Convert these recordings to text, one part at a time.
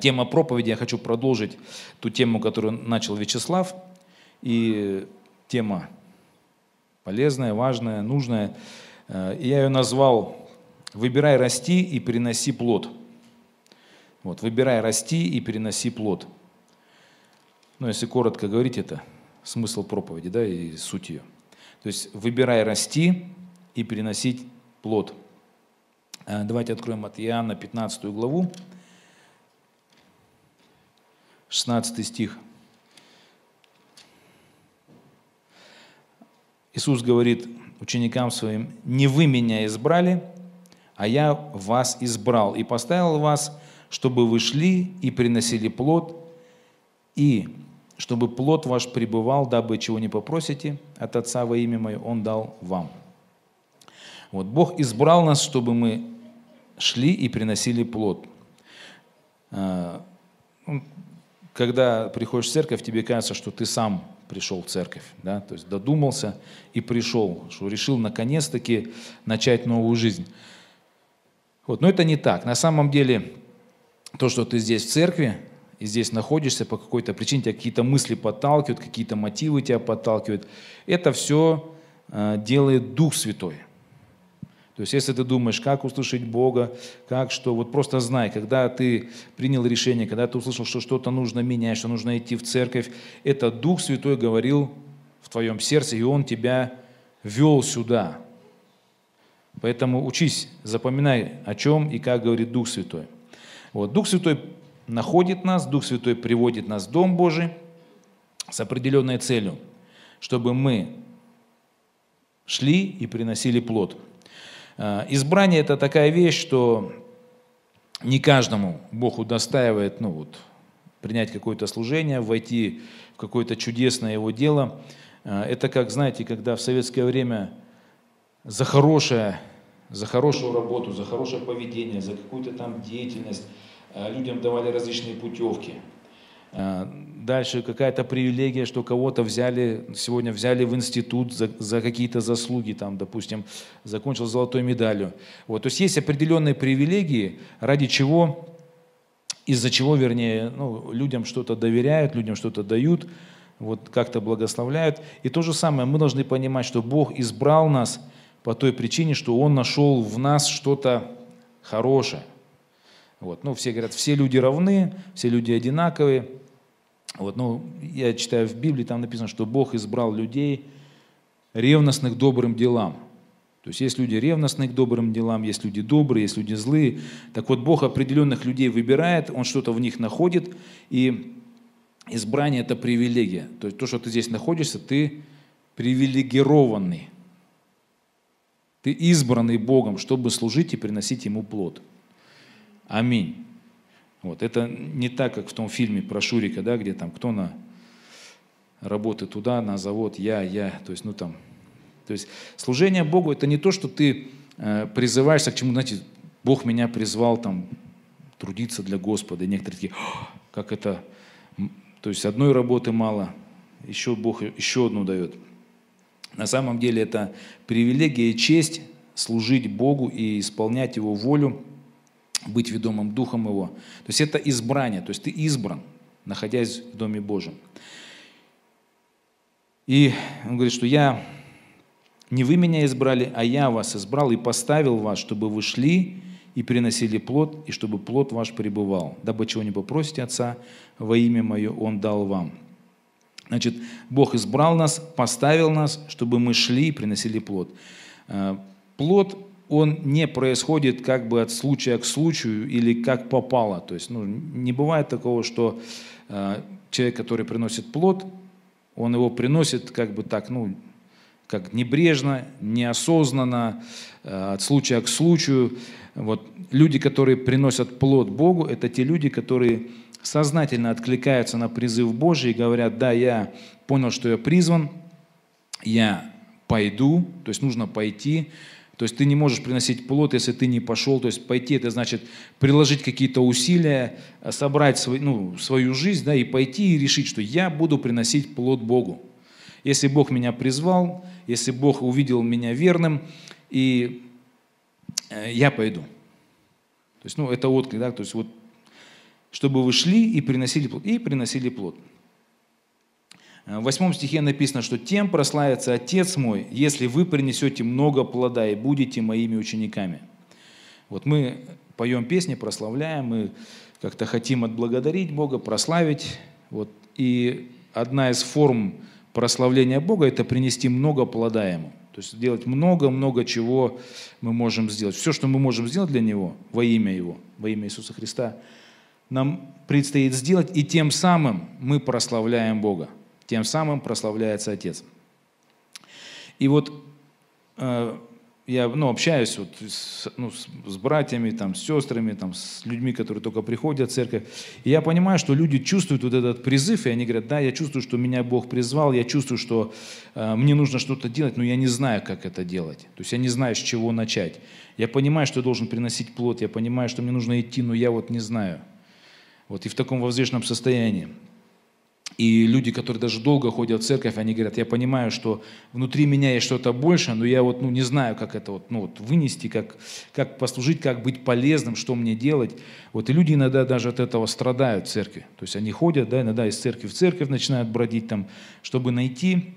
Тема проповеди, я хочу продолжить ту тему, которую начал Вячеслав. И тема полезная, важная, нужная. Я ее назвал «Выбирай расти и переноси плод». Вот, «Выбирай расти и переноси плод». Ну, если коротко говорить, это смысл проповеди, да, и суть ее. То есть «Выбирай расти и переносить плод». Давайте откроем от Иоанна 15 главу. 16 стих. Иисус говорит ученикам своим: «Не вы меня избрали, а я вас избрал и поставил вас, чтобы вы шли и приносили плод, и чтобы плод ваш пребывал, дабы чего не попросите от Отца во имя Мое, Он дал вам». Вот, Бог избрал нас, чтобы мы шли и приносили плод. Когда приходишь в церковь, тебе кажется, что ты сам пришел в церковь, да? То есть додумался и пришел, что решил наконец-таки начать новую жизнь. Вот. Но это не так. На самом деле, то, что ты здесь в церкви и здесь находишься по какой-то причине, тебя какие-то мысли подталкивают, какие-то мотивы тебя подталкивают, это все делает Дух Святой. То есть, если ты думаешь, как услышать Бога, как что, вот просто знай, когда ты принял решение, когда ты услышал, что что-то нужно менять, что нужно идти в церковь, это Дух Святой говорил в твоем сердце, и Он тебя вел сюда. Поэтому учись, запоминай, о чем и как говорит Дух Святой. Вот, Дух Святой находит нас, Дух Святой приводит нас в Дом Божий с определенной целью, чтобы мы шли и приносили плод. Избрание – это такая вещь, что не каждому Бог удостаивает, ну вот, принять какое-то служение, войти в какое-то чудесное Его дело. Это как, знаете, когда в советское время за хорошую работу, за хорошее поведение, за какую-то там деятельность людям давали различные путевки. Дальше какая-то привилегия, что кого-то взяли, сегодня взяли в институт за какие-то заслуги, там, допустим, закончил золотой медалью. Вот, то есть есть определенные привилегии, ради чего, из-за чего, вернее, ну, людям что-то доверяют, людям что-то дают, вот, как-то благословляют. И то же самое, мы должны понимать, что Бог избрал нас по той причине, что Он нашел в нас что-то хорошее. Вот. Ну, все говорят, все люди равны, все люди одинаковые. Вот. Ну, я читаю в Библии, там написано, что Бог избрал людей ревностных к добрым делам. То есть люди ревностные к добрым делам, есть люди добрые, есть люди злые. Так вот, Бог определенных людей выбирает, Он что-то в них находит, и избрание – это привилегия. То есть то, что ты здесь находишься, ты привилегированный. Ты избранный Богом, чтобы служить и приносить Ему плод. Аминь. Вот. Это не так, как в том фильме про Шурика, да, где там кто на работы туда, на завод, я. То есть, ну, там. То есть служение Богу – это не то, что ты призываешься к чему, знаете, Бог меня призвал там, трудиться для Господа. И некоторые такие, как это, то есть одной работы мало, еще Бог еще одну дает. На самом деле это привилегия и честь служить Богу и исполнять Его волю, быть ведомым Духом Его. То есть это избрание, то есть ты избран, находясь в Доме Божьем. И он говорит, что я, не вы меня избрали, а я вас избрал и поставил вас, чтобы вы шли и приносили плод, и чтобы плод ваш пребывал, дабы чего не попросите Отца во имя Мое, Он дал вам. Значит, Бог избрал нас, поставил нас, чтобы мы шли и приносили плод. Плод, он не происходит как бы от случая к случаю или как попало. То есть, ну, не бывает такого, что человек, который приносит плод, он его приносит как бы так, ну, как небрежно, неосознанно, от случая к случаю. Вот. Люди, которые приносят плод Богу, это те люди, которые сознательно откликаются на призыв Божий и говорят: да, я понял, что я призван, я пойду, то есть нужно пойти. То есть ты не можешь приносить плод, если ты не пошел. То есть пойти – это значит приложить какие-то усилия, собрать свою жизнь, да, и пойти и решить, что я буду приносить плод Богу. Если Бог меня призвал, если Бог увидел меня верным, и я пойду. То есть, ну, это отклик, да, то есть вот чтобы вы шли и приносили плод. В 8 стихе написано, что тем прославится Отец мой, если вы принесете много плода и будете моими учениками. Вот мы поем песни, прославляем, мы как-то хотим отблагодарить Бога, прославить. Вот. И одна из форм прославления Бога – это принести много плода Ему. То есть делать много-много чего мы можем сделать. Все, что мы можем сделать для Него, во имя Его, во имя Иисуса Христа, нам предстоит сделать, и тем самым мы прославляем Бога. Тем самым прославляется Отец. И вот я общаюсь с братьями, с сестрами, с людьми, которые только приходят в церковь. И я понимаю, что люди чувствуют вот этот призыв, и они говорят: да, я чувствую, что меня Бог призвал, я чувствую, что мне нужно что-то делать, но я не знаю, как это делать. То есть я не знаю, с чего начать. Я понимаю, что я должен приносить плод, я понимаю, что мне нужно идти, но я не знаю. Вот и в таком возвышенном состоянии. И люди, которые даже долго ходят в церковь, они говорят: я понимаю, что внутри меня есть что-то больше, но я не знаю, как это вынести, как послужить, как быть полезным, что мне делать. Вот и люди иногда даже от этого страдают в церкви. То есть они ходят, иногда из церкви в церковь начинают бродить, чтобы найти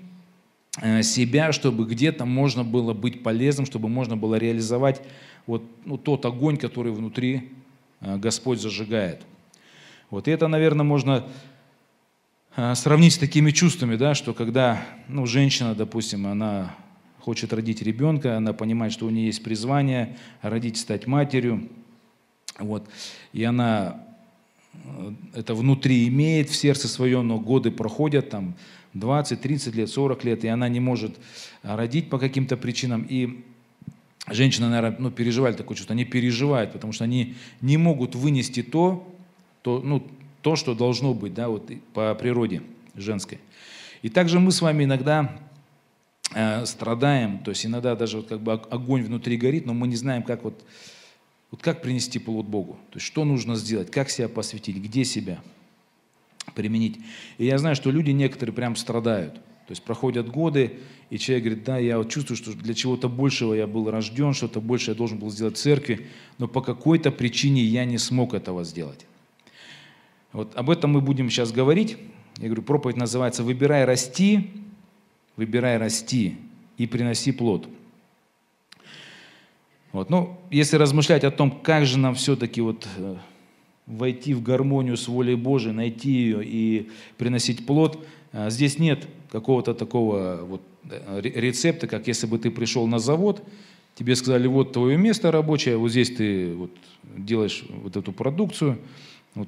себя, чтобы где-то можно было быть полезным, чтобы можно было реализовать тот огонь, который внутри Господь зажигает. Вот и это, наверное, можно сравнить с такими чувствами, что когда женщина, допустим, она хочет родить ребенка, она понимает, что у нее есть призвание родить, стать матерью, и она это внутри имеет, в сердце своем, но годы проходят, 20, 30 лет, 40 лет, и она не может родить по каким-то причинам, и женщины, наверное, переживали такое чувство, они переживают, потому что они не могут вынести то, что должно быть, по природе женской. И также мы с вами иногда страдаем, то есть иногда даже огонь внутри горит, но мы не знаем, как принести плод Богу, то есть что нужно сделать, как себя посвятить, где себя применить. И я знаю, что люди некоторые прям страдают, то есть проходят годы, и человек говорит: да, я чувствую, что для чего-то большего я был рожден, что-то большее я должен был сделать в церкви, но по какой-то причине я не смог этого сделать. Вот об этом мы будем сейчас говорить. Я говорю, проповедь называется выбирай расти и приноси плод». Если размышлять о том, как же нам все-таки войти в гармонию с волей Божией, найти ее и приносить плод, здесь нет какого-то такого рецепта, как если бы ты пришел на завод, тебе сказали: вот твое место рабочее, вот здесь ты делаешь эту продукцию,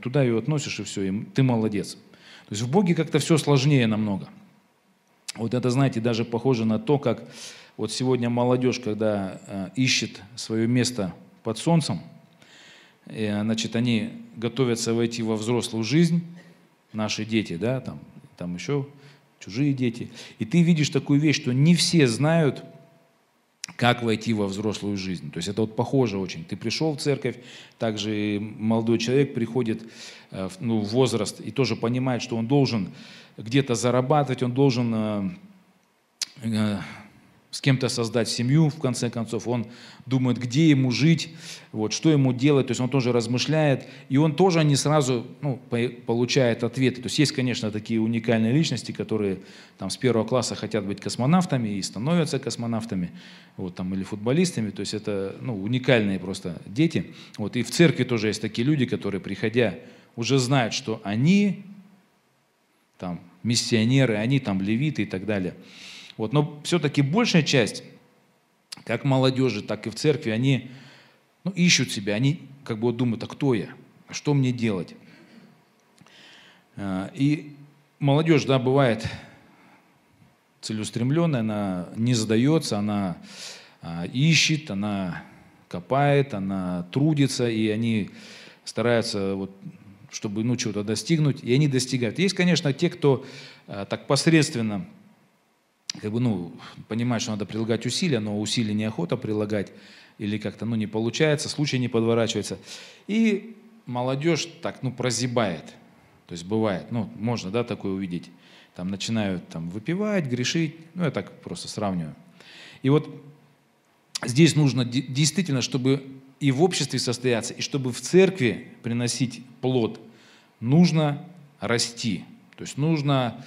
туда ее относишь, и все, и ты молодец. То есть в Боге как-то все сложнее намного. Это, знаете, даже похоже на то, как сегодня молодежь, когда ищет свое место под солнцем, они готовятся войти во взрослую жизнь, наши дети, там еще чужие дети. И ты видишь такую вещь, что не все знают, как войти во взрослую жизнь. То есть это похоже очень. Ты пришел в церковь, также молодой человек приходит в возраст и тоже понимает, что он должен где-то зарабатывать, он должен с кем-то создать семью, в конце концов. Он думает, где ему жить, что ему делать. То есть он тоже размышляет, и он тоже не сразу получает ответы. То есть есть, конечно, такие уникальные личности, которые с первого класса хотят быть космонавтами и становятся космонавтами, или футболистами. То есть это уникальные просто дети. И в церкви тоже есть такие люди, которые, приходя, уже знают, что они миссионеры, они левиты и так далее. Но все-таки большая часть, как молодежи, так и в церкви, они ищут себя, они думают: а кто я, что мне делать? И молодежь, бывает целеустремленная, она не сдается, она ищет, она копает, она трудится, и они стараются, чтобы чего-то достигнуть, и они достигают. Есть, конечно, те, кто так посредственно понимает, что надо прилагать усилия, но усилий неохота прилагать, или как-то не получается, случай не подворачивается. И молодежь прозябает. То есть бывает, можно, такое увидеть. Начинают выпивать, грешить, я так просто сравниваю. И здесь нужно действительно, чтобы и в обществе состояться, и чтобы в церкви приносить плод, нужно расти. То есть нужно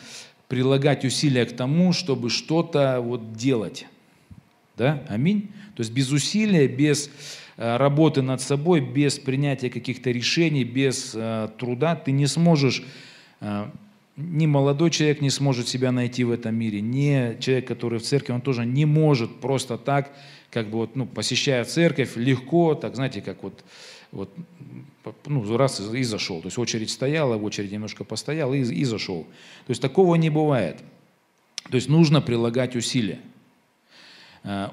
прилагать усилия к тому, чтобы что-то вот делать. Да? Аминь. То есть без усилия, без работы над собой, без принятия каких-то решений, без труда ты не сможешь, ни молодой человек не сможет себя найти в этом мире, ни человек, который в церкви, он тоже не может просто так, как бы вот, ну, посещая церковь, легко, так знаете, как вот ну, раз и зашел. То есть очередь стояла, в очереди немножко постоял и зашел. То есть такого не бывает. То есть нужно прилагать усилия.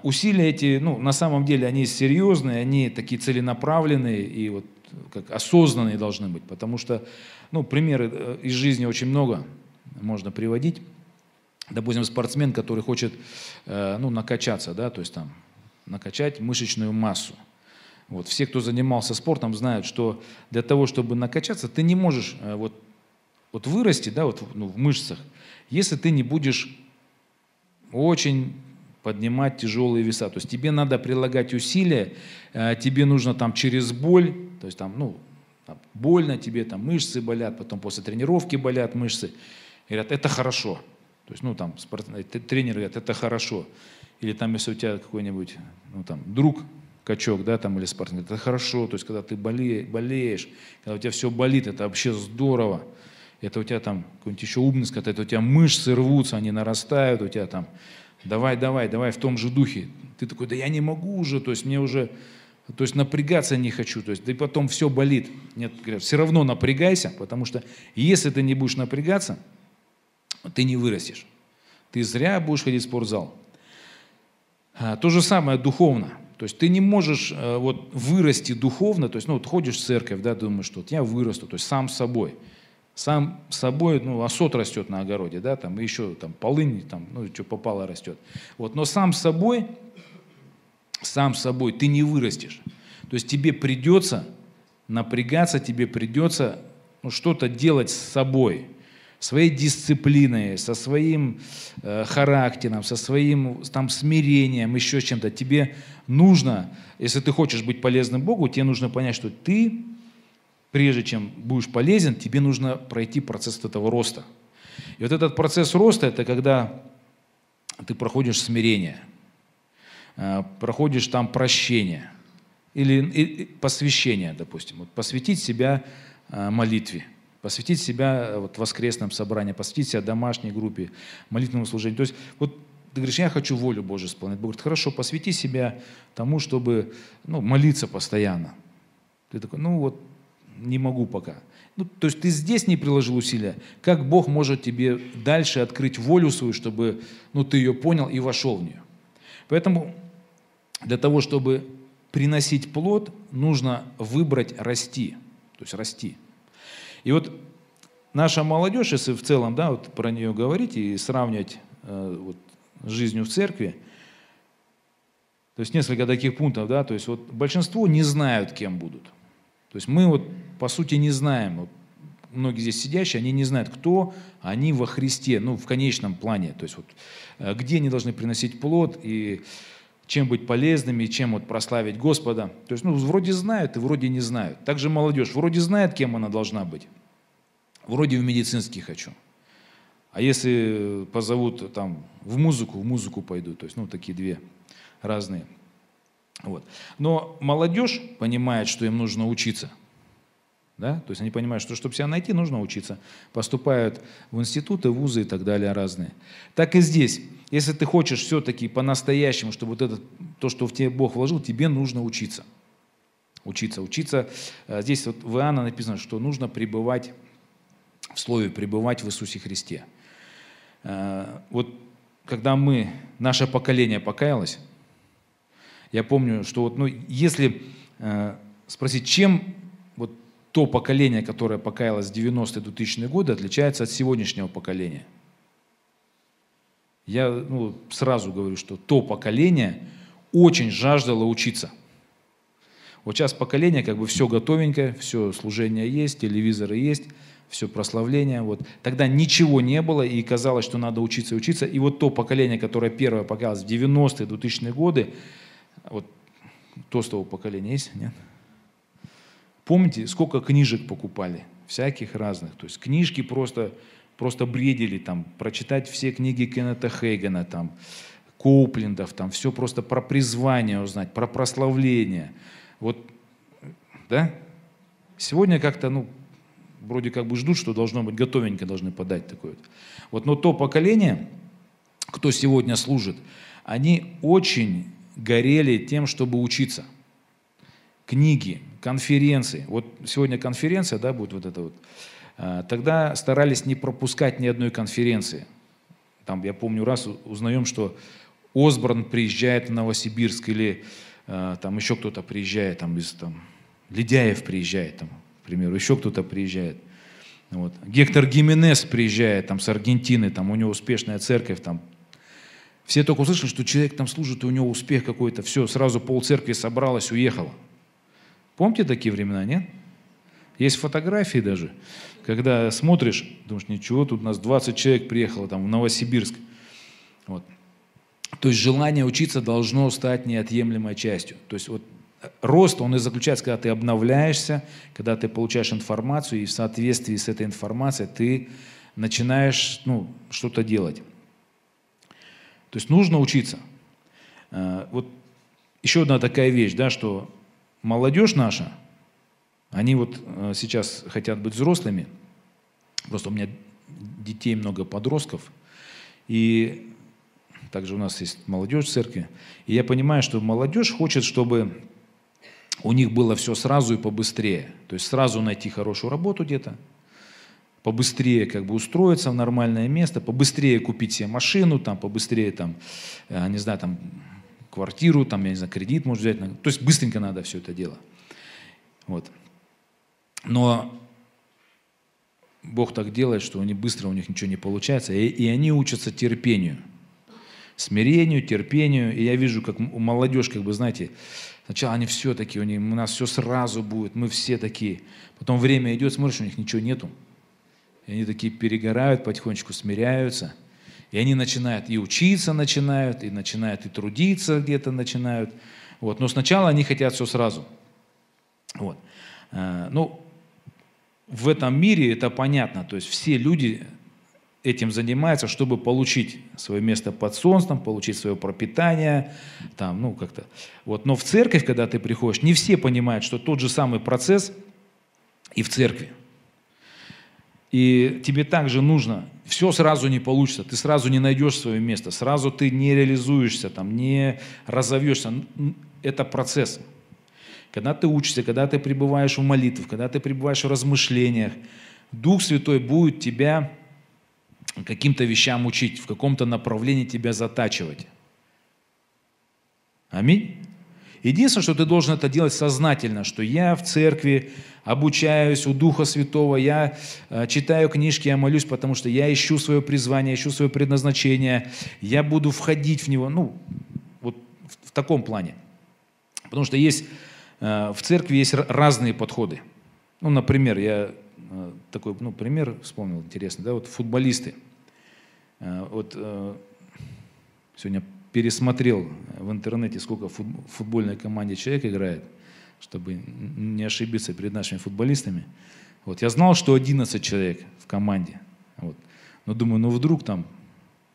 Усилия эти, ну, на самом деле, они серьезные, они такие целенаправленные и вот как осознанные должны быть, потому что, ну, примеры из жизни очень много можно приводить. Допустим, спортсмен, который хочет, ну, накачаться, да, то есть там накачать мышечную массу. Вот, все, кто занимался спортом, знают, что для того, чтобы накачаться, ты не можешь вот вырасти, да, вот, ну, в мышцах, если ты не будешь очень поднимать тяжелые веса. То есть тебе надо прилагать усилия, тебе нужно там через боль, то есть там, ну, там больно тебе, там мышцы болят, потом после тренировки болят мышцы. Говорят, это хорошо. То есть, ну, там тренер говорит, это хорошо. Или там, если у тебя какой-нибудь, ну, там, друг, качок, да, там, или спортсмен, говорит, это хорошо. То есть, когда ты болеешь, когда у тебя все болит, это вообще здорово. Это у тебя там какой-нибудь еще умный, когда это у тебя мышцы рвутся, они нарастают, у тебя там давай, в том же духе. Ты такой, да я не могу уже, то есть мне уже, то есть напрягаться не хочу, то есть да и потом все болит. Нет, говорят, все равно напрягайся, потому что если ты не будешь напрягаться, ты не вырастешь. Ты зря будешь ходить в спортзал. То же самое духовно. То есть ты не можешь вот вырасти духовно, то есть, ну, вот ходишь в церковь, да, думаешь, что вот я вырасту, то есть сам собой. Сам собой, ну, осот растет на огороде, да, там, и еще там полынь, там, ну, что попало растет. Вот, но сам собой ты не вырастешь. То есть тебе придется напрягаться, тебе придется, ну, что-то делать с собой, своей дисциплиной, со своим характером, со своим там смирением, еще чем-то. Тебе нужно, если ты хочешь быть полезным Богу, тебе нужно понять, что ты, прежде чем будешь полезен, тебе нужно пройти процесс вот этого роста. И вот этот процесс роста – это когда ты проходишь смирение, проходишь там прощение или посвящение, допустим. Вот посвятить себя молитве, посвятить себя вот воскресным собраниям, посвятить себя домашней группе, молитвенному служению. То есть вот ты говоришь, я хочу волю Божию исполнять. Бог говорит, хорошо, посвяти себя тому, чтобы, ну, молиться постоянно. Ты такой, ну вот, не могу пока. Ну, то есть ты здесь не приложил усилия. Как Бог может тебе дальше открыть волю свою, чтобы, ну, ты ее понял и вошел в нее? Поэтому для того, чтобы приносить плод, нужно выбрать расти. То есть расти. И вот наша молодежь, если в целом, да, вот про нее говорить и сравнивать вот, с жизнью в церкви, то есть несколько таких пунктов, да, то есть вот большинство не знают, кем будут. То есть мы вот по сути не знаем, вот многие здесь сидящие, они не знают, кто они во Христе, ну в конечном плане, то есть вот где они должны приносить плод и чем быть полезными, и чем вот прославить Господа. То есть, ну, вроде знают и вроде не знают. Также молодежь вроде знает, кем она должна быть, вроде в медицинский хочу, а если позовут там в музыку пойду, то есть, ну, такие две разные. Вот. Но молодежь понимает, что им нужно учиться. Да? То есть они понимают, что чтобы себя найти, нужно учиться. Поступают в институты, вузы и так далее разные. Так и здесь. Если ты хочешь все-таки по-настоящему, чтобы вот это, то, что в тебя Бог вложил, тебе нужно учиться. Учиться. Здесь вот в Иоанна написано, что нужно пребывать в Слове, пребывать в Иисусе Христе. Вот когда наше поколение покаялось, я помню, что вот, ну, если спросить, чем вот то поколение, которое покаялось с 90-е до 2000-е годы, отличается от сегодняшнего поколения, я, ну, сразу говорю, что то поколение очень жаждало учиться. Вот сейчас поколение, как бы все готовенькое, все служение есть, телевизоры есть, все прославление. Вот. Тогда ничего не было, и казалось, что надо учиться и учиться. И вот то поколение, которое первое покаялось в 90-е до 2000-е годы, вот кто с того поколения есть? Нет? Помните, сколько книжек покупали? Всяких разных. То есть книжки просто бредили. Там, прочитать все книги Кеннета Хейгана, там, Коуплендов, там, все просто про призвание узнать, про прославление. Вот, да? Сегодня как-то, ну, вроде как бы ждут, что должно быть готовенько, должны подать такое. Вот, но то поколение, кто сегодня служит, они очень горели тем, чтобы учиться. Книги, конференции. Вот сегодня конференция, да, будет вот это вот. Тогда старались не пропускать ни одной конференции. Там, я помню, раз узнаем, что Осборн приезжает в Новосибирск, или там еще кто-то приезжает, там, Ледяев приезжает, там, к примеру, еще кто-то приезжает. Вот. Гектор Гименес приезжает там, с Аргентины, там, у него успешная церковь. Там. Все только услышали, что человек там служит, и у него успех какой-то. Все, сразу полцеркви собралась, уехала. Помните такие времена, нет? Есть фотографии даже, когда смотришь, думаешь, ничего, тут у нас 20 человек приехало там, в Новосибирск. Вот. То есть желание учиться должно стать неотъемлемой частью. То есть вот рост, он и заключается, когда ты обновляешься, когда ты получаешь информацию, и в соответствии с этой информацией ты начинаешь, ну, что-то делать. То есть нужно учиться. Вот еще одна такая вещь, да, что молодежь наша, они вот сейчас хотят быть взрослыми, просто у меня детей много, подростков, и также у нас есть молодежь в церкви, и я понимаю, что молодежь хочет, чтобы у них было все сразу и побыстрее, то есть сразу найти хорошую работу где-то, побыстрее как бы устроиться в нормальное место, побыстрее купить себе машину, там, побыстрее, там, не знаю, там, квартиру, там, я не знаю, кредит может взять, то есть быстренько надо все это дело. Вот. Но Бог так делает, что они быстро, у них ничего не получается, и они учатся терпению, смирению, терпению. И я вижу, как молодежь, как бы, знаете, сначала они все такие, у нас все сразу будет, мы все такие. Потом время идет, смотришь, у них ничего нету. И они такие перегорают, потихонечку смиряются. И они начинают и учиться начинают, и начинают и трудиться где-то начинают. Вот. Но сначала они хотят все сразу. Вот. Ну, в этом мире это понятно, то есть все люди этим занимаются, чтобы получить свое место под солнцем, получить свое пропитание, там, ну, как-то. Вот. Но в церковь, когда ты приходишь, не все понимают, что тот же самый процесс и в церкви. И тебе также нужно, все сразу не получится, ты сразу не найдешь свое место, сразу ты не реализуешься, там, не разовьешься. Это процесс. Когда ты учишься, когда ты пребываешь в молитвах, когда ты пребываешь в размышлениях, Дух Святой будет тебя каким-то вещам учить, в каком-то направлении тебя затачивать. Аминь. Единственное, что ты должен это делать сознательно, что я в церкви обучаюсь у Духа Святого, я читаю книжки, я молюсь, потому что я ищу свое призвание, ищу свое предназначение, я буду входить в него, ну, вот в таком плане. Потому что есть... В церкви есть разные подходы. Ну, например, я такой, ну, пример вспомнил интересный, да, вот футболисты. Вот сегодня пересмотрел в интернете, сколько в футбольной команде человек играет, чтобы не ошибиться перед нашими футболистами. Вот я знал, что 11 человек в команде. Вот. Но думаю, ну вдруг там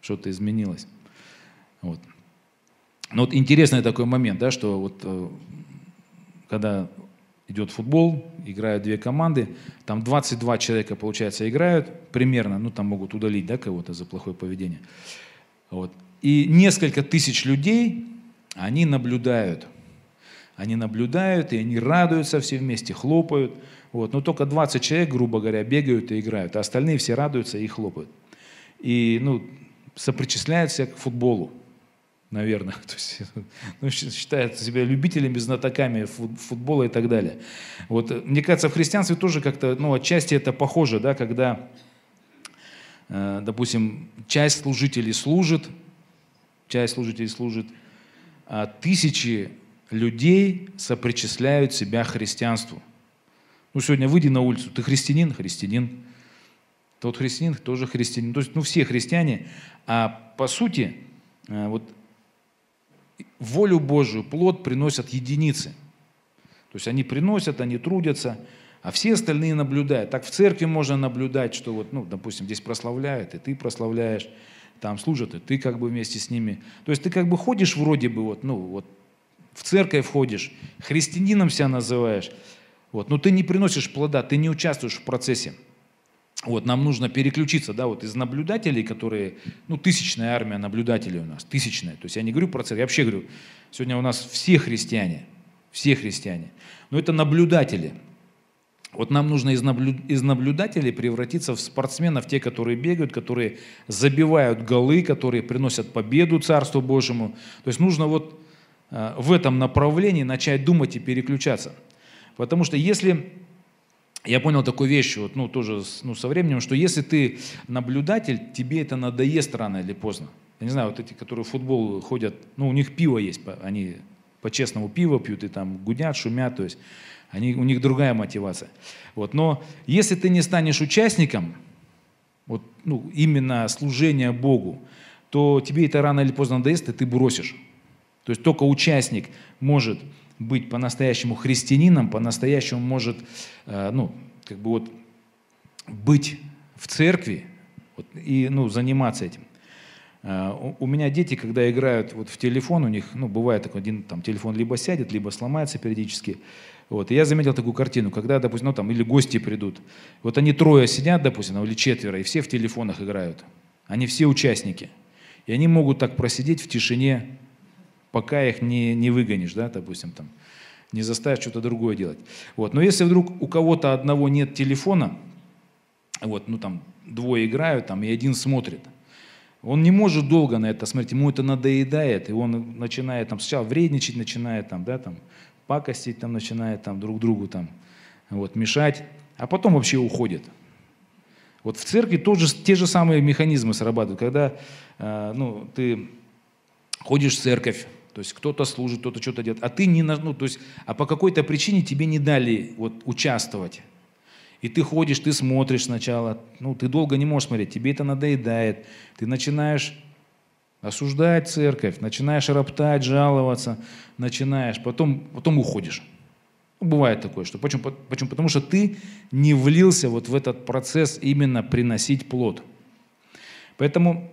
что-то изменилось. Вот. Но вот интересный такой момент, да, что вот... Когда идет футбол, играют две команды, там 22 человека, получается, играют примерно, ну там могут удалить, да, кого-то за плохое поведение. Вот. И несколько тысяч людей, они наблюдают, и они радуются все вместе, хлопают. Вот. Но только 20 человек, грубо говоря, бегают и играют, а остальные все радуются и хлопают. И, ну, сопричисляют себя к футболу. Наверное, то есть, ну, считают себя любителями, знатоками футбола и так далее. Вот, мне кажется, в христианстве тоже как-то, ну, отчасти это похоже, да, когда, допустим, часть служителей служит, а тысячи людей сопричисляют себя к христианству. Ну, сегодня выйди на улицу, ты христианин? Христианин. Тот христианин, тоже христианин. То есть, ну, все христиане, а по сути, вот волю Божию, плод приносят единицы. То есть они приносят, они трудятся, а все остальные наблюдают. Так в церкви можно наблюдать, что вот, ну, допустим, здесь прославляют, и ты прославляешь, там служат, и ты как бы вместе с ними. То есть ты как бы ходишь вроде бы, вот, ну, вот в церковь ходишь, христианином себя называешь, вот, но ты не приносишь плода, ты не участвуешь в процессе. Вот, нам нужно переключиться, да, вот из наблюдателей, которые, ну, тысячная армия наблюдателей у нас, тысячная. То есть я не говорю про церковь, я вообще говорю, сегодня у нас все христиане, но это наблюдатели. Вот нам нужно из наблюдателей превратиться в спортсменов, те, которые бегают, которые забивают голы, которые приносят победу Царству Божьему. То есть нужно вот в этом направлении начать думать и переключаться. Потому что если... Я понял такую вещь, вот, ну, тоже ну, со временем, что если ты наблюдатель, тебе это надоест рано или поздно. Я не знаю, вот эти, которые в футбол ходят, ну, у них пиво есть, они по-честному пиво пьют и там гудят, шумят, то есть они, у них другая мотивация. Вот, но если ты не станешь участником, вот, ну, именно служения Богу, то тебе это рано или поздно надоест, и ты бросишь. То есть только участник может... быть по-настоящему христианином, по-настоящему может, ну, как бы вот быть в церкви вот, и, ну, заниматься этим. У меня дети, когда играют вот в телефон, у них, ну, бывает такой один там телефон либо сядет, либо сломается периодически. Вот, и я заметил такую картину, когда, допустим, ну, там или гости придут, вот они трое сидят, допустим, или четверо, и все в телефонах играют, они все участники, и они могут так просидеть в тишине, пока их не выгонишь, да, допустим, там, не заставишь что-то другое делать. Вот. Но если вдруг у кого-то одного нет телефона, вот, ну там двое играют, там, и один смотрит, он не может долго на это смотреть, ему это надоедает, и он начинает там, сначала вредничать, начинает там, да, там, пакостить, там, начинает там, друг другу там, вот, мешать, а потом вообще уходит. Вот в церкви те же самые механизмы срабатывают, когда ну, ты ходишь в церковь, то есть кто-то служит, кто-то что-то делает, а ты не, ну, то есть, а по какой-то причине тебе не дали вот, участвовать. И ты ходишь, ты смотришь сначала, ну, ты долго не можешь смотреть, тебе это надоедает. Ты начинаешь осуждать церковь, начинаешь роптать, жаловаться, начинаешь, потом уходишь. Ну, бывает такое, что почему? Потому что ты не влился вот в этот процесс именно приносить плод. Поэтому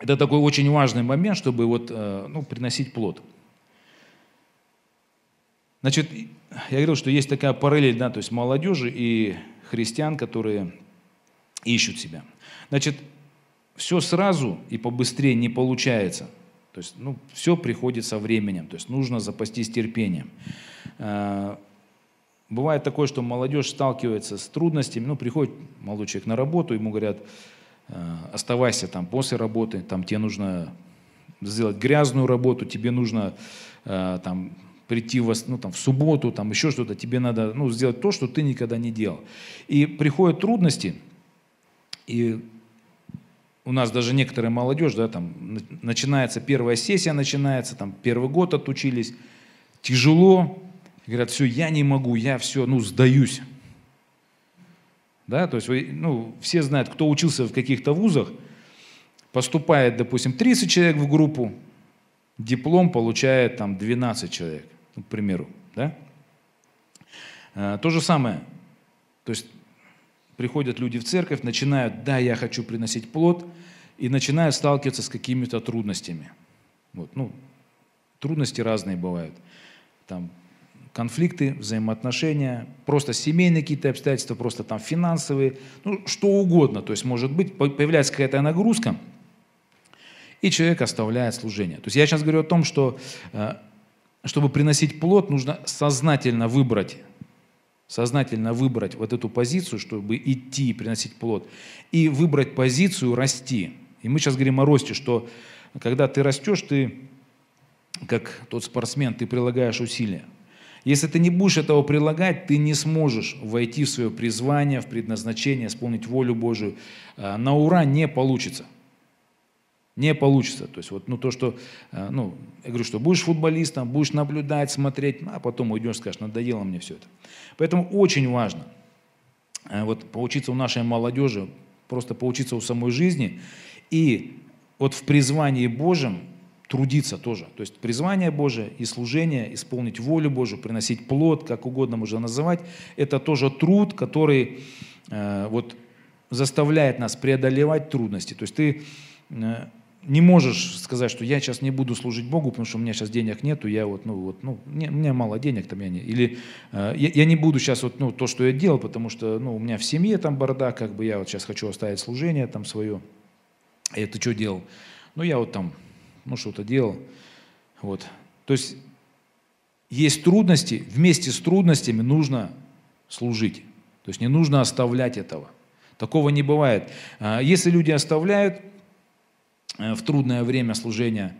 это такой очень важный момент, чтобы вот, ну, приносить плод. Значит, я говорил, что есть такая параллель, да, то есть молодежи и христиан, которые ищут себя. Значит, все сразу и побыстрее не получается. То есть, ну, все приходит со временем, то есть нужно запастись терпением. Бывает такое, что молодежь сталкивается с трудностями, ну, приходит молодой человек на работу, ему говорят: оставайся там после работы, там тебе нужно сделать грязную работу, тебе нужно там прийти ну, там, в субботу, там еще что-то, тебе надо, ну, сделать то, что ты никогда не делал. И приходят трудности, и у нас даже некоторая молодежь, да, там начинается первая сессия, начинается, там первый год отучились, тяжело, говорят: все, я не могу, я все, ну, сдаюсь. Да, то есть, ну, все знают, кто учился в каких-то вузах, поступает, допустим, 30 человек в группу, диплом получает там, 12 человек, ну, к примеру. Да? То же самое. То есть приходят люди в церковь, начинают: да, я хочу приносить плод, и начинают сталкиваться с какими-то трудностями. Вот, ну, трудности разные бывают. Там, конфликты, взаимоотношения, просто семейные какие-то обстоятельства, просто там финансовые, ну, что угодно. То есть, может быть, появляется какая-то нагрузка, и человек оставляет служение. То есть я сейчас говорю о том, что чтобы приносить плод, нужно сознательно выбрать вот эту позицию, чтобы идти и приносить плод, и выбрать позицию расти. И мы сейчас говорим о росте, что когда ты растешь, ты, как тот спортсмен, ты прилагаешь усилия. Если ты не будешь этого прилагать, ты не сможешь войти в свое призвание, в предназначение, исполнить волю Божию. На ура не получится. Не получится. То есть вот, ну, то, что, ну, я говорю, что будешь футболистом, будешь наблюдать, смотреть, а потом уйдешь, скажешь: надоело мне все это. Поэтому очень важно вот, поучиться у нашей молодежи, просто поучиться у самой жизни. И вот в призвании Божьем трудиться тоже. То есть призвание Божие и служение, исполнить волю Божию, приносить плод, как угодно можно называть, это тоже труд, который вот, заставляет нас преодолевать трудности. То есть ты не можешь сказать, что я сейчас не буду служить Богу, потому что у меня сейчас денег нету, я у меня мало денег, там я не, или я не буду сейчас вот, то, что я делал, потому что у меня в семье там бардак, как бы я вот сейчас хочу оставить служение там свое. И ты что делал? Я вот там, что-то делал. Вот. То есть есть трудности, вместе с трудностями нужно служить. То есть не нужно оставлять этого. Такого не бывает. Если люди оставляют в трудное время служения,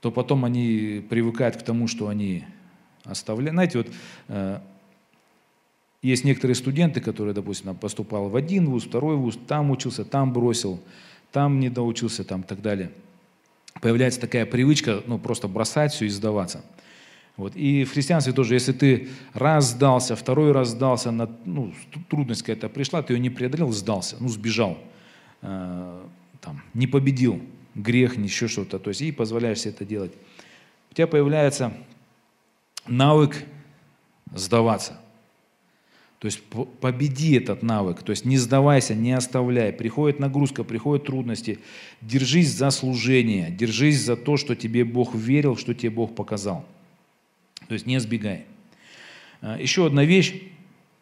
то потом они привыкают к тому, что они оставляют. Знаете, есть некоторые студенты, которые, допустим, поступал в один вуз, второй вуз, там учился, там бросил, там не доучился, там и так далее. Появляется такая привычка, просто бросать все и сдаваться. Вот. И в христианстве тоже, если ты раз сдался, второй раз сдался, трудность какая-то пришла, ты ее не преодолел, сдался, сбежал, не победил грех, еще что-то, то есть и позволяешь себе это делать. У тебя появляется навык сдаваться. То есть победи этот навык, то есть не сдавайся, не оставляй. Приходит нагрузка, приходят трудности. Держись за служение, держись за то, что тебе Бог верил, что тебе Бог показал. То есть не сбегай. Еще одна вещь,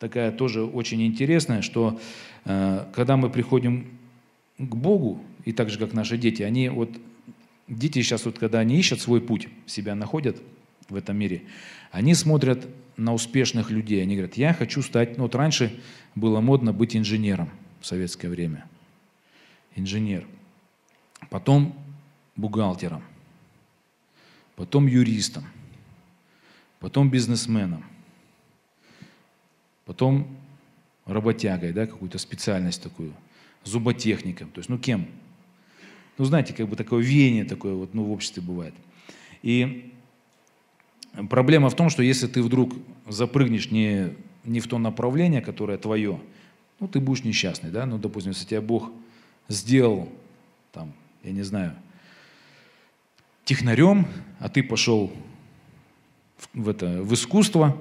такая тоже очень интересная, что когда мы приходим к Богу, и так же, как наши дети, дети сейчас, когда они ищут свой путь, себя находят в этом мире, они смотрят на успешных людей. Они говорят, я хочу стать... раньше было модно быть инженером в советское время. Инженер. Потом бухгалтером. Потом юристом. Потом бизнесменом. Потом работягой, какую-то специальность такую. Зуботехником. То есть, кем? Знаете, такое веяние такое в обществе бывает. И... проблема в том, что если ты вдруг запрыгнешь не в то направление, которое твое, ты будешь несчастный, да? Допустим, если тебя Бог сделал, технарем, а ты пошел в искусство,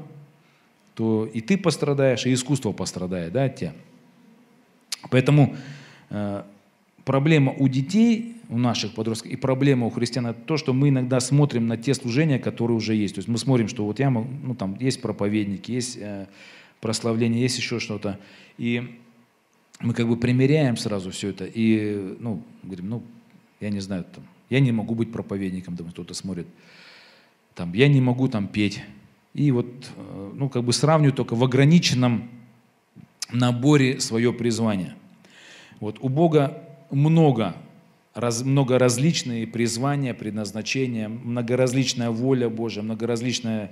то и ты пострадаешь, и искусство пострадает, от тебя. Поэтому проблема у детей, у наших подростков, и проблема у христиан — это то, что мы иногда смотрим на те служения, которые уже есть. То есть мы смотрим, что есть проповедники, есть прославление, есть еще что-то. И мы примеряем сразу все это. И говорим, я не знаю, я не могу быть проповедником, кто-то смотрит. Я не могу петь. И сравниваю только в ограниченном наборе свое призвание. У Бога многоразличные призвания, предназначения, многоразличная воля Божия, многоразличные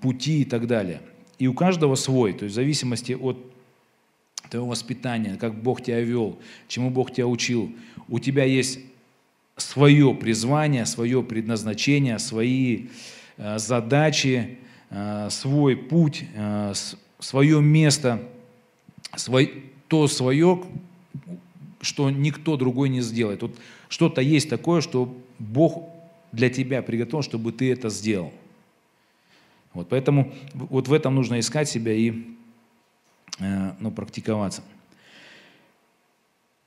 пути и так далее. И у каждого свой, то есть в зависимости от твоего воспитания, как Бог тебя вел, чему Бог тебя учил, у тебя есть свое призвание, свое предназначение, свои задачи, свой путь, свое место, что никто другой не сделает. Что-то есть такое, что Бог для тебя приготовил, чтобы ты это сделал. Поэтому в этом нужно искать себя и практиковаться.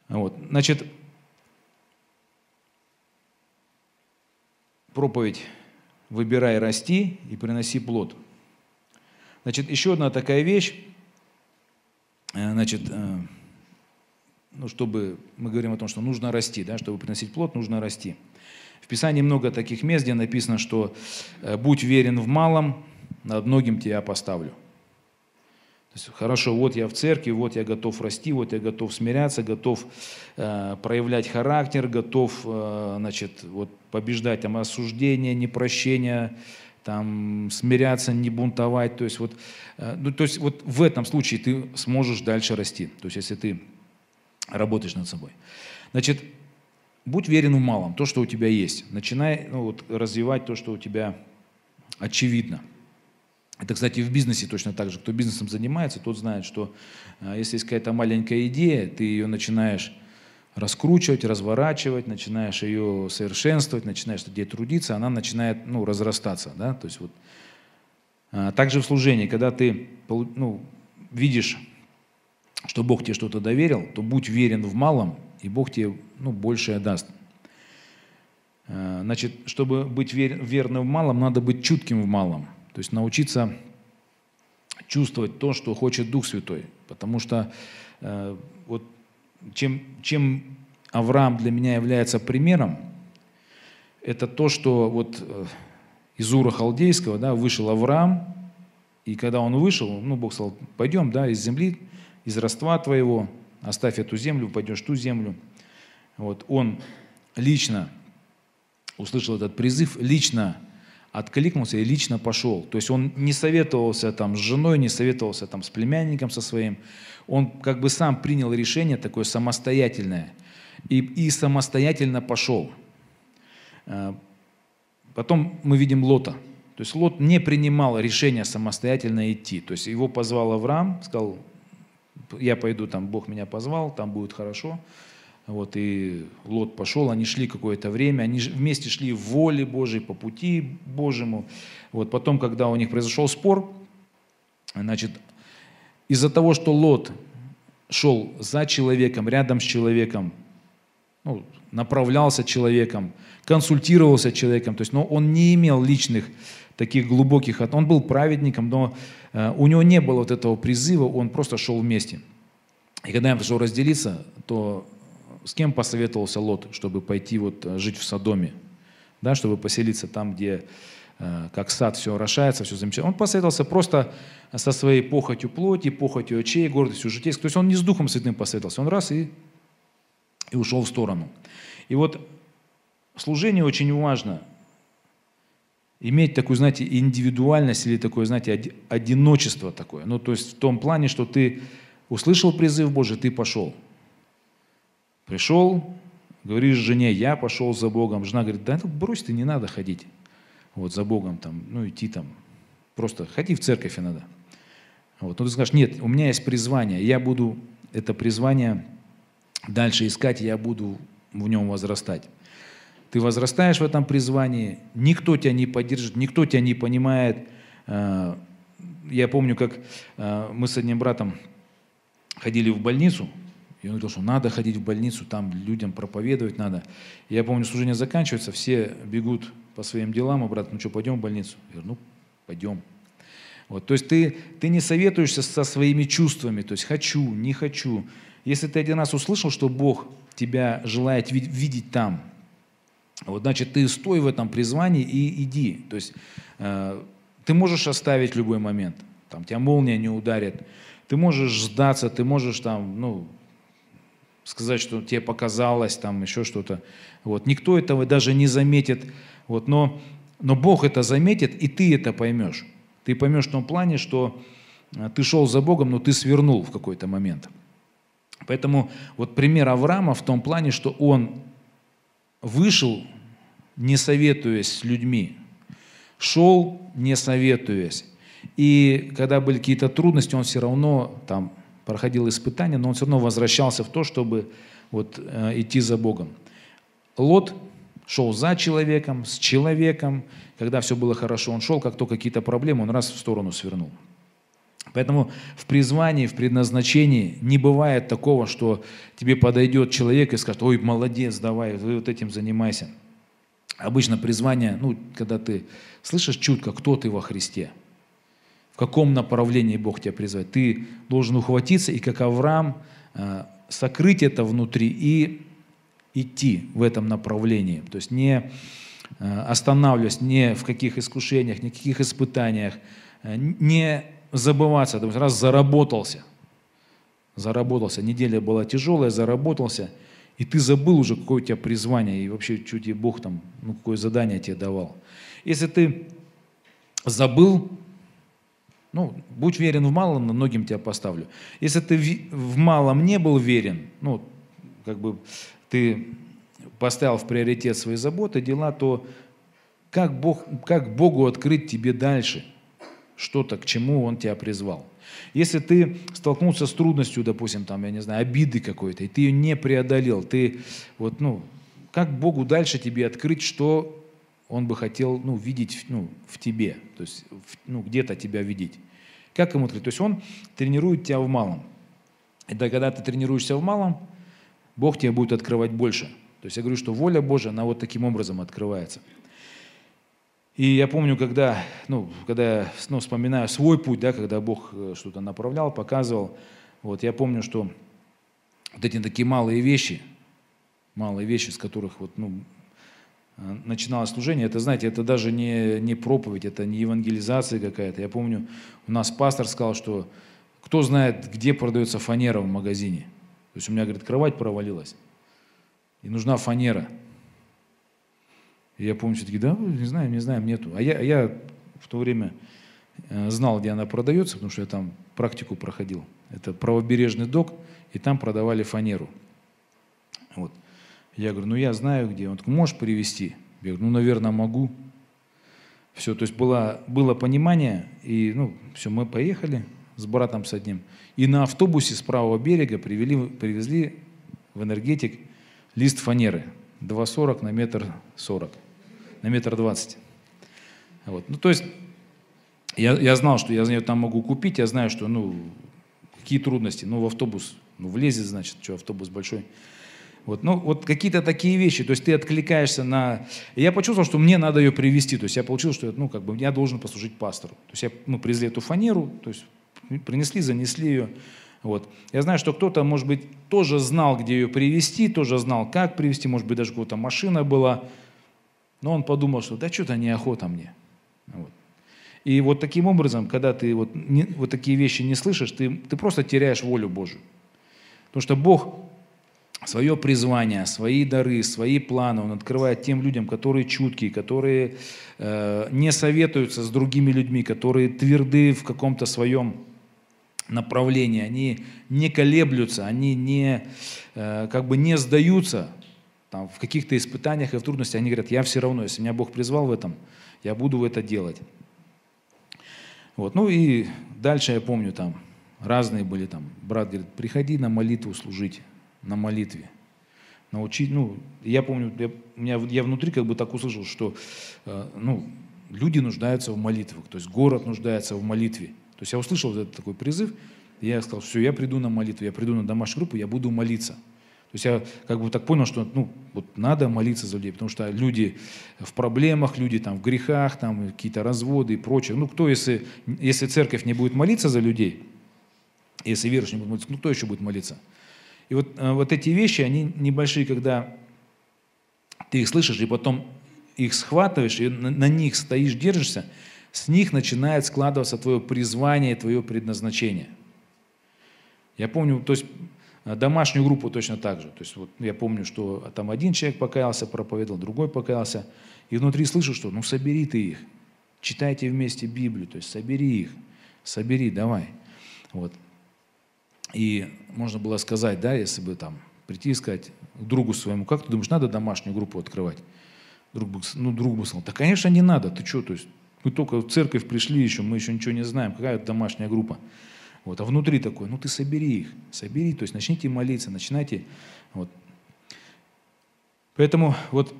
Значит, проповедь «Выбирай, расти и приноси плод». Значит, еще одна такая вещь, чтобы мы говорим о том, что нужно расти, чтобы приносить плод, нужно расти. В Писании много таких мест, где написано, что будь верен в малом, над многим тебя поставлю. То есть, хорошо, я в церкви, я готов расти, я готов смиряться, готов проявлять характер, готов побеждать осуждение, непрощение, смиряться, не бунтовать. То есть, в этом случае ты сможешь дальше расти. То есть, если ты работаешь над собой. Значит, будь верен в малом, то, что у тебя есть. Начинай развивать то, что у тебя очевидно. Это, кстати, в бизнесе точно так же. Кто бизнесом занимается, тот знает, что если есть какая-то маленькая идея, ты ее начинаешь раскручивать, разворачивать, начинаешь ее совершенствовать, начинаешь где-то трудиться, она начинает, ну, разрастаться. Да? То есть вот. Также в служении, когда ты, ну, видишь, что Бог тебе что-то доверил, то будь верен в малом, и Бог тебе, ну, большее даст. Значит, чтобы быть верным в малом, надо быть чутким в малом. То есть научиться чувствовать то, что хочет Дух Святой. Потому что вот чем Авраам для меня является примером, это то, что вот из Ура Халдейского, да, вышел Авраам, и когда он вышел, ну, Бог сказал: пойдем, да, из земли, из роства твоего, оставь эту землю, пойдешь в ту землю. Вот, он лично услышал этот призыв, лично откликнулся и лично пошел. То есть он не советовался там с женой, не советовался там с племянником со своим. Он как бы сам принял решение такое самостоятельное и самостоятельно пошел. Потом мы видим Лота. То есть Лот не принимал решение самостоятельно идти. То есть его позвал Авраам, сказал: я пойду, там Бог меня позвал, там будет хорошо. Вот, и Лот пошел, они шли какое-то время, они вместе шли в воле Божьей, по пути Божьему. Вот, потом, когда у них произошел спор, значит, из-за того, что Лот шел за человеком, рядом с человеком, ну, направлялся человеком, консультировался человеком, то есть, но он не имел личных таких глубоких, он был праведником, но у него не было вот этого призыва, он просто шел вместе. И когда им пришло разделиться, то с кем посоветовался Лот, чтобы пойти вот жить в Содоме, да, чтобы поселиться там, где как сад все орошается, все замечательно. Он посоветовался просто со своей похотью плоти, похотью очей, гордостью житейской. То есть он не с Духом Святым посоветовался, он раз и ушел в сторону. И вот в служении очень важно иметь такую, знаете, индивидуальность или такое, знаете, одиночество такое. Ну, то есть в том плане, что ты услышал призыв Божий, ты пошел. Пришел, говоришь жене: я пошел за Богом. Жена говорит: да ну брось ты, не надо ходить вот за Богом, там, ну идти там, просто ходи в церковь иногда. Вот. Но ты скажешь: нет, у меня есть призвание, я буду это призвание дальше искать, я буду в нем возрастать. Ты возрастаешь в этом призвании, никто тебя не поддержит, никто тебя не понимает. Я помню, как мы с одним братом ходили в больницу, и он говорил, что надо ходить в больницу, там людям проповедовать надо. Я помню, служение заканчивается, все бегут по своим делам, а брат: ну что, пойдем в больницу? Я говорю: ну, пойдем. Вот, то есть ты не советуешься со своими чувствами, то есть хочу, не хочу. Если ты один раз услышал, что Бог тебя желает видеть там, вот, значит, ты стой в этом призвании и иди. То есть ты можешь оставить любой момент, там тебя молния не ударит, ты можешь сдаться, ты можешь там, ну, сказать, что тебе показалось, там еще что-то. Вот. Никто этого даже не заметит. Вот. Но Бог это заметит, и ты это поймешь. Ты поймешь в том плане, что ты шел за Богом, но ты свернул в какой-то момент. Поэтому вот пример Авраама в том плане, что он вышел, не советуясь с людьми, шел, не советуясь. И когда были какие-то трудности, он все равно там проходил испытания, но он все равно возвращался в то, чтобы вот, идти за Богом. Лот шел за человеком, с человеком. Когда все было хорошо, он шел, как только какие-то проблемы, он раз в сторону свернул. Поэтому в призвании, в предназначении не бывает такого, что тебе подойдет человек и скажет: ой, молодец, давай, вот этим занимайся. Обычно призвание, ну, когда ты слышишь чутко, кто ты во Христе, в каком направлении Бог тебя призвать. Ты должен ухватиться и, как Авраам, сокрыть это внутри и идти в этом направлении. То есть не останавливаясь ни в каких искушениях, ни в каких испытаниях, не забываться. То есть раз заработался, неделя была тяжелая, заработался, и ты забыл уже, какое у тебя призвание, и вообще, что тебе Бог там, ну, какое задание тебе давал. Если ты забыл, ну, будь верен в малом, на многим тебя поставлю. Если ты в малом не был верен, ну, как бы ты поставил в приоритет свои заботы, дела, то как Богу открыть тебе дальше? что-то, к чему он тебя призвал. Если ты столкнулся с трудностью, допустим, там, я не знаю, обиды какой-то, и ты ее не преодолел, ты вот, ну, как Богу дальше тебе открыть, что Он бы хотел, ну, видеть, ну, в тебе, то есть, ну, где-то тебя видеть. Как ему открыть? То есть он тренирует тебя в малом. Это когда ты тренируешься в малом, Бог тебе будет открывать больше. То есть я говорю, что воля Божия, она вот таким образом открывается. И я помню, когда я вспоминаю свой путь, да, когда Бог что-то направлял, показывал, вот я помню, что вот эти такие малые вещи, с которых вот, ну, начиналось служение, это, знаете, это даже не проповедь, это не евангелизация какая-то. Я помню, у нас пастор сказал, что кто знает, где продается фанера в магазине. То есть у меня, говорит, кровать провалилась, и нужна фанера. И я помню, все-таки, да, не знаю, нету. А я в то время знал, где она продается, потому что я там практику проходил. Это правобережный док, и там продавали фанеру. Вот. Я говорю, ну я знаю где. Он такой, можешь привезти? Я говорю, ну, наверное, могу. Все, то есть было понимание, и ну, все, мы поехали с братом с одним. И на автобусе с правого берега привезли в энергетик лист фанеры. 2,40 на 1,40 на 1,20 вот. Ну, то есть я знал, что я за нее там могу купить, я знаю, что, ну, какие трудности, ну, в автобус, ну, влезет, значит, что автобус большой. Вот, ну, вот какие-то такие вещи, то есть ты откликаешься на... Я почувствовал, что мне надо ее привести, то есть я получил, что, ну, как бы я должен послужить пастору. То есть мы привезли эту фанеру, то есть принесли, занесли ее. Вот. Я знаю, что кто-то, может быть, тоже знал, где ее привезти, тоже знал, как привезти, может быть, даже какая-то машина была, но он подумал, что да что-то неохота мне. Вот. И вот таким образом, когда ты вот такие вещи не слышишь, ты просто теряешь волю Божию. Потому что Бог свое призвание, свои дары, свои планы Он открывает тем людям, которые чуткие, которые не советуются с другими людьми, которые тверды в каком-то своем направления, они не колеблются, они не, как бы не сдаются там, в каких-то испытаниях и в трудностях, они говорят, я все равно, если меня Бог призвал в этом, я буду это делать. Вот. Ну и дальше я помню, там разные были, там брат говорит, приходи на молитву служить, на молитве, научить, ну, я помню, я внутри как бы так услышал, что, ну, люди нуждаются в молитвах, то есть город нуждается в молитве. То есть я услышал вот этот такой призыв, и я сказал, все, я приду на молитву, я приду на домашнюю группу, я буду молиться. То есть я как бы так понял, что ну, вот надо молиться за людей, потому что люди в проблемах, люди там в грехах, там какие-то разводы и прочее. Ну кто, если церковь не будет молиться за людей, если верующие не будут молиться, ну кто еще будет молиться? И вот эти вещи, они небольшие, когда ты их слышишь, и потом их схватываешь, и на них стоишь, держишься, с них начинает складываться твое призвание, твое предназначение. Я помню, то есть домашнюю группу точно так же. То есть вот я помню, что там один человек покаялся, проповедовал, другой покаялся, и внутри слышу, что ну собери ты их, читайте вместе Библию, то есть собери их, давай. Вот. И можно было сказать, да, если бы там прийти и сказать другу своему, как ты думаешь, надо домашнюю группу открывать? Друг бы сказал, да конечно не надо, ты что, то есть мы только в церковь пришли еще, мы еще ничего не знаем, какая это домашняя группа. Вот. А внутри такое, ну ты собери их, то есть начните молиться, начинайте. Вот. Поэтому вот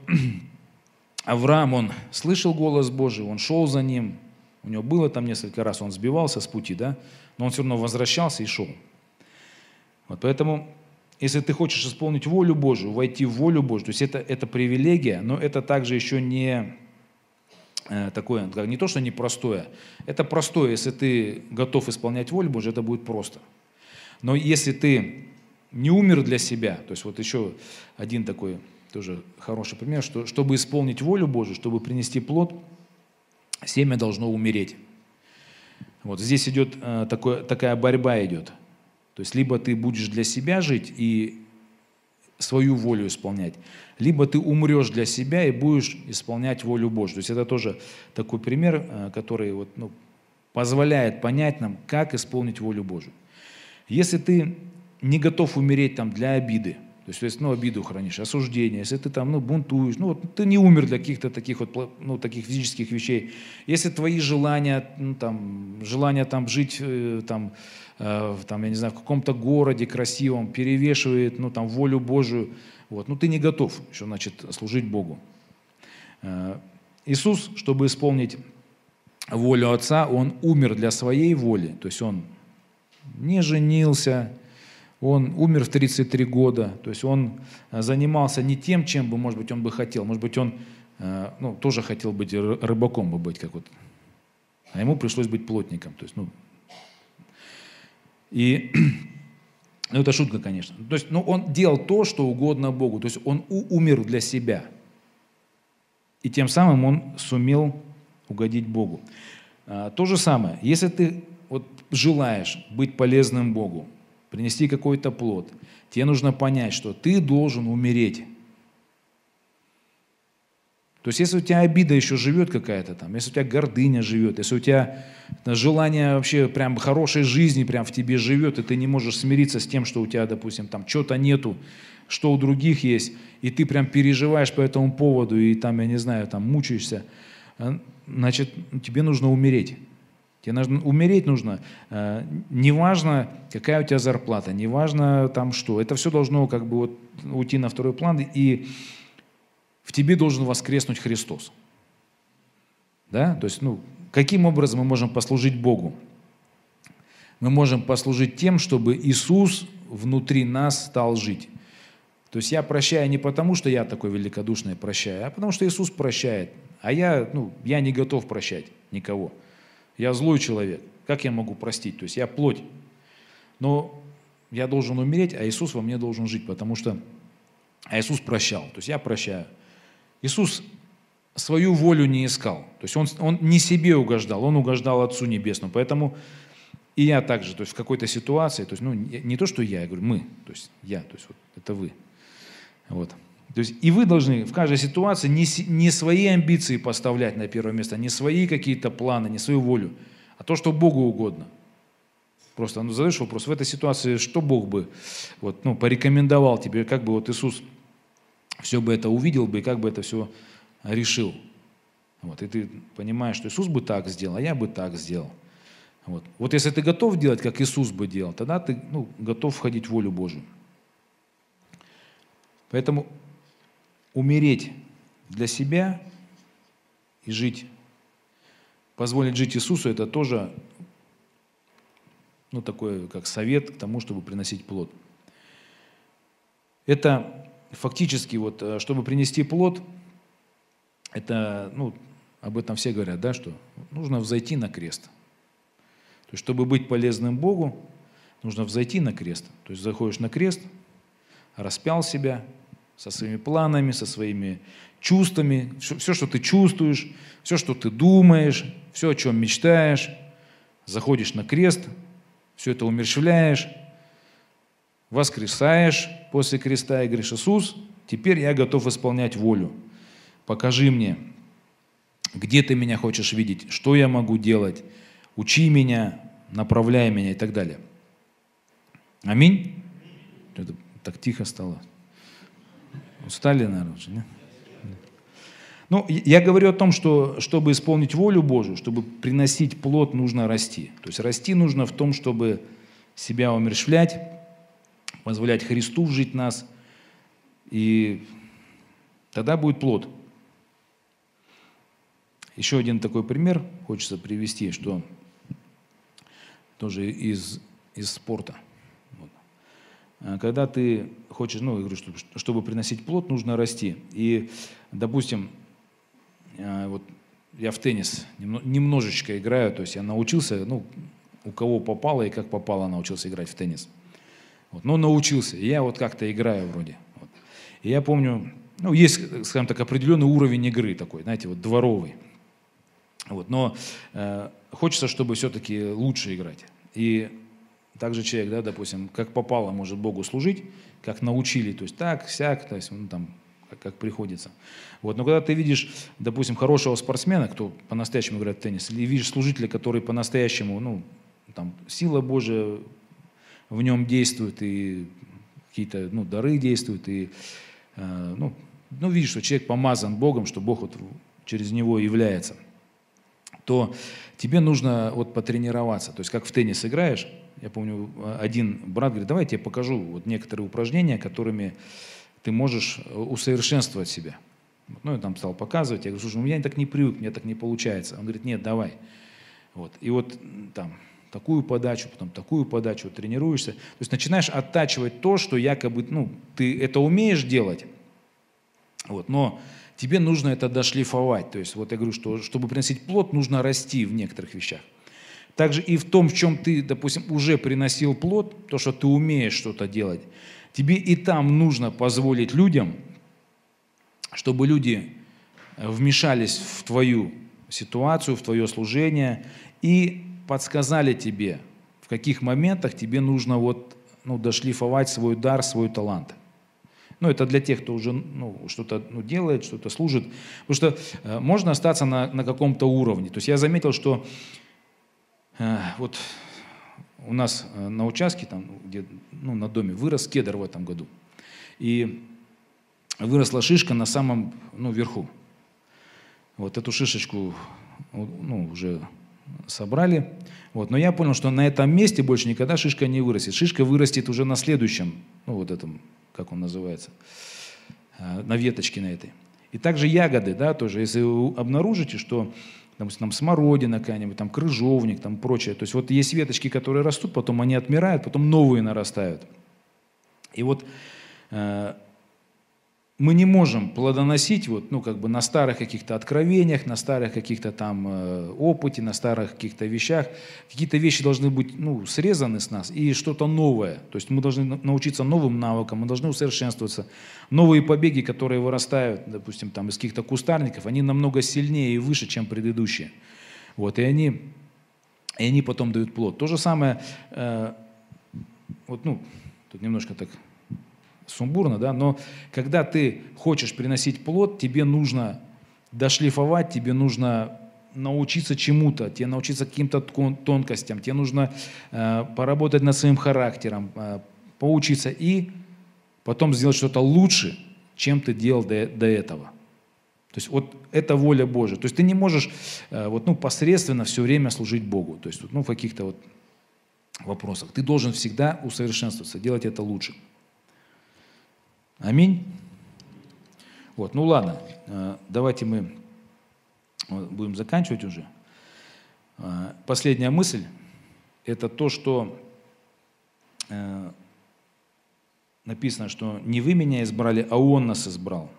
Авраам, он слышал голос Божий, он шел за ним, у него было там несколько раз, он сбивался с пути, да, но он все равно возвращался и шел. Вот. Поэтому, если ты хочешь исполнить волю Божию, войти в волю Божию, то есть это привилегия, но это также еще не... такое, не то, что непростое, это простое, если ты готов исполнять волю Божью, это будет просто. Но если ты не умер для себя, то есть вот еще один такой тоже хороший пример, что чтобы исполнить волю Божью, чтобы принести плод, семя должно умереть. Вот здесь идет такая борьба идет. То есть либо ты будешь для себя жить и свою волю исполнять, либо ты умрешь для себя и будешь исполнять волю Божью. То есть это тоже такой пример, который вот, ну, позволяет понять нам, как исполнить волю Божью. Если ты не готов умереть там, для обиды, То есть, ну, обиду хранишь, осуждение, если ты там, ну, бунтуешь, ну, вот, ты не умер для каких-то таких вот, ну, таких физических вещей. Если твои желания, ну, там, желание там жить, там, я не знаю, в каком-то городе красивом перевешивает, ну, там, волю Божию, вот, ну, ты не готов еще, значит, служить Богу. Иисус, чтобы исполнить волю Отца, Он умер для своей воли, то есть Он не женился, Он умер в 33 года, то есть он занимался не тем, чем бы, может быть, он бы хотел. Может быть, он тоже хотел быть рыбаком, бы быть как вот, а ему пришлось быть плотником. То есть, ну, и, ну, это шутка, конечно. То есть, ну, он делал то, что угодно Богу. То есть он умер для себя. И тем самым он сумел угодить Богу. То же самое, если ты вот желаешь быть полезным Богу, принести какой-то плод, тебе нужно понять, что ты должен умереть. То есть, если у тебя обида еще живет какая-то там, если у тебя гордыня живет, если у тебя желание вообще прям хорошей жизни прям в тебе живет, и ты не можешь смириться с тем, что у тебя, допустим, там что-то нету, что у других есть, и ты прям переживаешь по этому поводу, и там, я не знаю, там мучаешься, значит, тебе нужно умереть. Тебе нужно, умереть нужно, неважно, какая у тебя зарплата, неважно там что. Это все должно как бы вот уйти на второй план, и в тебе должен воскреснуть Христос. Да? То есть, ну, каким образом мы можем послужить Богу? Мы можем послужить тем, чтобы Иисус внутри нас стал жить. То есть я прощаю не потому, что я такой великодушный прощаю, а потому что Иисус прощает. А я не готов прощать никого. Я злой человек, как я могу простить? То есть я плоть, но я должен умереть, а Иисус во мне должен жить, потому что Иисус прощал, то есть я прощаю. Иисус свою волю не искал, то есть он не себе угождал, он угождал Отцу Небесному, поэтому и я также, то есть в какой-то ситуации, то есть, ну, не то, что я говорю, мы, то есть я, то есть вот, это вы, вот. То есть и вы должны в каждой ситуации не свои амбиции поставлять на первое место, не свои какие-то планы, не свою волю, а то, что Богу угодно. Просто задаешь вопрос, в этой ситуации что Бог бы порекомендовал тебе, как бы вот Иисус все бы это увидел бы и как бы это все решил. Вот, и ты понимаешь, что Иисус бы так сделал, а я бы так сделал. Вот если ты готов делать, как Иисус бы делал, тогда ты готов входить в волю Божию. Поэтому умереть для себя и жить, позволить жить Иисусу, это тоже, ну, такой, как совет к тому, чтобы приносить плод. Это фактически, вот, чтобы принести плод, это, ну, об этом все говорят, да, что нужно взойти на крест. То есть, чтобы быть полезным Богу, нужно взойти на крест. То есть, заходишь на крест, распял себя, со своими планами, со своими чувствами, все, что ты чувствуешь, все, что ты думаешь, все, о чем мечтаешь, заходишь на крест, все это умерщвляешь, воскресаешь после креста и говоришь: Иисус, теперь я готов исполнять волю. Покажи мне, где ты меня хочешь видеть, что я могу делать, учи меня, направляй меня и так далее. Аминь. Это так тихо стало. Устали, наверное, уже, не? Ну, я говорю о том, что чтобы исполнить волю Божию, чтобы приносить плод, нужно расти. То есть расти нужно в том, чтобы себя умерщвлять, позволять Христу жить в нас, и тогда будет плод. Еще один такой пример хочется привести, что тоже из спорта. Когда ты хочешь, ну, я говорю, чтобы приносить плод, нужно расти. И, допустим, вот я в теннис немножечко играю, то есть я научился, ну, у кого попало и как попало научился играть в теннис. Вот, но научился, и я вот как-то играю вроде. Вот. И я помню, ну, есть, скажем так, определенный уровень игры такой, знаете, вот дворовый. Вот, но хочется, чтобы все-таки лучше играть. И также человек, да, допустим, как попало, может Богу служить, как научили, то есть так, всяк, то есть, ну, там, как приходится. Вот. Но когда ты видишь, допустим, хорошего спортсмена, кто по-настоящему играет в теннис, или видишь служителя, который по-настоящему, ну, там, сила Божия в нем действует, и какие-то дары действуют. И, видишь, что человек помазан Богом, что Бог вот через него является. То тебе нужно вот потренироваться. То есть как в теннис играешь. Я помню, один брат говорит, давай я тебе покажу вот некоторые упражнения, которыми ты можешь усовершенствовать себя. Ну, я там стал показывать. Я говорю, слушай, у меня так не привык, у меня так не получается. Он говорит, нет, давай. Вот. И вот там такую подачу, потом такую подачу, вот, тренируешься. То есть начинаешь оттачивать то, что якобы, ты это умеешь делать, вот, но тебе нужно это дошлифовать. То есть вот я говорю, что чтобы приносить плод, нужно расти в некоторых вещах. Также и в том, в чем ты, допустим, уже приносил плод, то, что ты умеешь что-то делать, тебе и там нужно позволить людям, чтобы люди вмешались в твою ситуацию, в твое служение и подсказали тебе, в каких моментах тебе нужно дошлифовать свой дар, свой талант. Это для тех, кто уже что-то делает, что-то служит. Потому что можно остаться на каком-то уровне. То есть я заметил, что вот у нас на участке, там, где, на доме, вырос кедр в этом году. И выросла шишка на самом верху. Вот эту шишечку уже собрали. Вот. Но я понял, что на этом месте больше никогда шишка не вырастет. Шишка вырастет уже на следующем, этом, как он называется, на веточке на этой. И также ягоды, да, тоже, если вы обнаружите, что там смородина какая-нибудь, там крыжовник, там прочее. То есть вот есть веточки, которые растут, потом они отмирают, потом новые нарастают. И вот мы не можем плодоносить на старых каких-то откровениях, на старых каких-то там опыте, на старых каких-то вещах. Какие-то вещи должны быть срезаны с нас и что-то новое. То есть мы должны научиться новым навыкам, мы должны усовершенствоваться. Новые побеги, которые вырастают, допустим, там из каких-то кустарников, они намного сильнее и выше, чем предыдущие. Вот, и они потом дают плод. То же самое, тут немножко так сумбурно, да, но когда ты хочешь приносить плод, тебе нужно дошлифовать, тебе нужно научиться чему-то, тебе научиться каким-то тонкостям, тебе нужно поработать над своим характером, поучиться и потом сделать что-то лучше, чем ты делал до этого. То есть вот это воля Божия. То есть ты не можешь посредственно все время служить Богу. То есть в каких-то вопросах. Ты должен всегда усовершенствоваться, делать это лучше. Аминь. Вот, ладно, давайте мы будем заканчивать уже. Последняя мысль – это то, что написано, что не вы меня избрали, а Он нас избрал.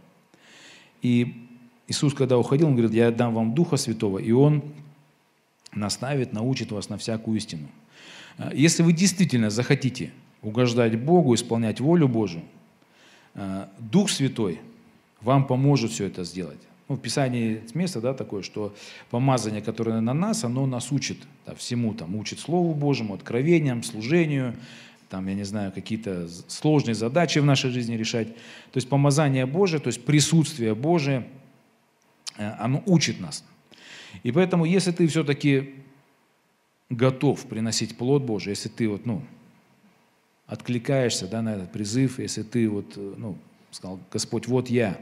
И Иисус, когда уходил, Он говорит, я дам вам Духа Святого, и Он наставит, научит вас на всякую истину. Если вы действительно захотите угождать Богу, исполнять волю Божию, Дух Святой вам поможет все это сделать. В Писании место такое, что помазание, которое на нас, оно нас учит всему, учит Слову Божьему, откровениям, служению, какие-то сложные задачи в нашей жизни решать. То есть помазание Божие, то есть присутствие Божие, оно учит нас. И поэтому, если ты все-таки готов приносить плод Божий, если ты откликаешься на этот призыв, если ты сказал, Господь, вот я.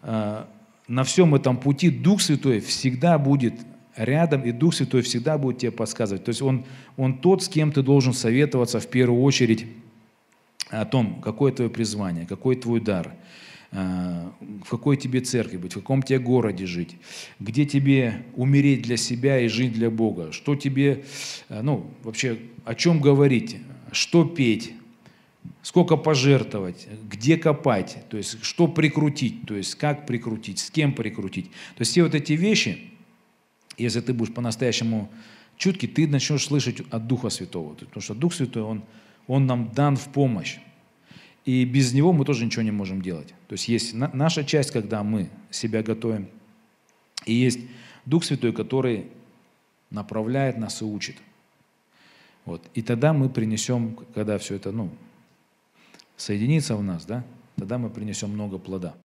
На всем этом пути Дух Святой всегда будет рядом, и Дух Святой всегда будет тебе подсказывать. То есть Он тот, с кем ты должен советоваться в первую очередь о том, какое твое призвание, какой твой дар, в какой тебе церкви быть, в каком тебе городе жить, где тебе умереть для себя и жить для Бога, что тебе, вообще о чем говорить, что петь, сколько пожертвовать, где копать, то есть что прикрутить, то есть как прикрутить, с кем прикрутить. То есть все вот эти вещи, если ты будешь по-настоящему чуткий, ты начнешь слышать от Духа Святого, потому что Дух Святой, Он нам дан в помощь. И без него мы тоже ничего не можем делать. То есть есть наша часть, когда мы себя готовим, и есть Дух Святой, который направляет нас и учит. Вот. И тогда мы принесем, когда все это соединится в нас, да, тогда мы принесем много плода.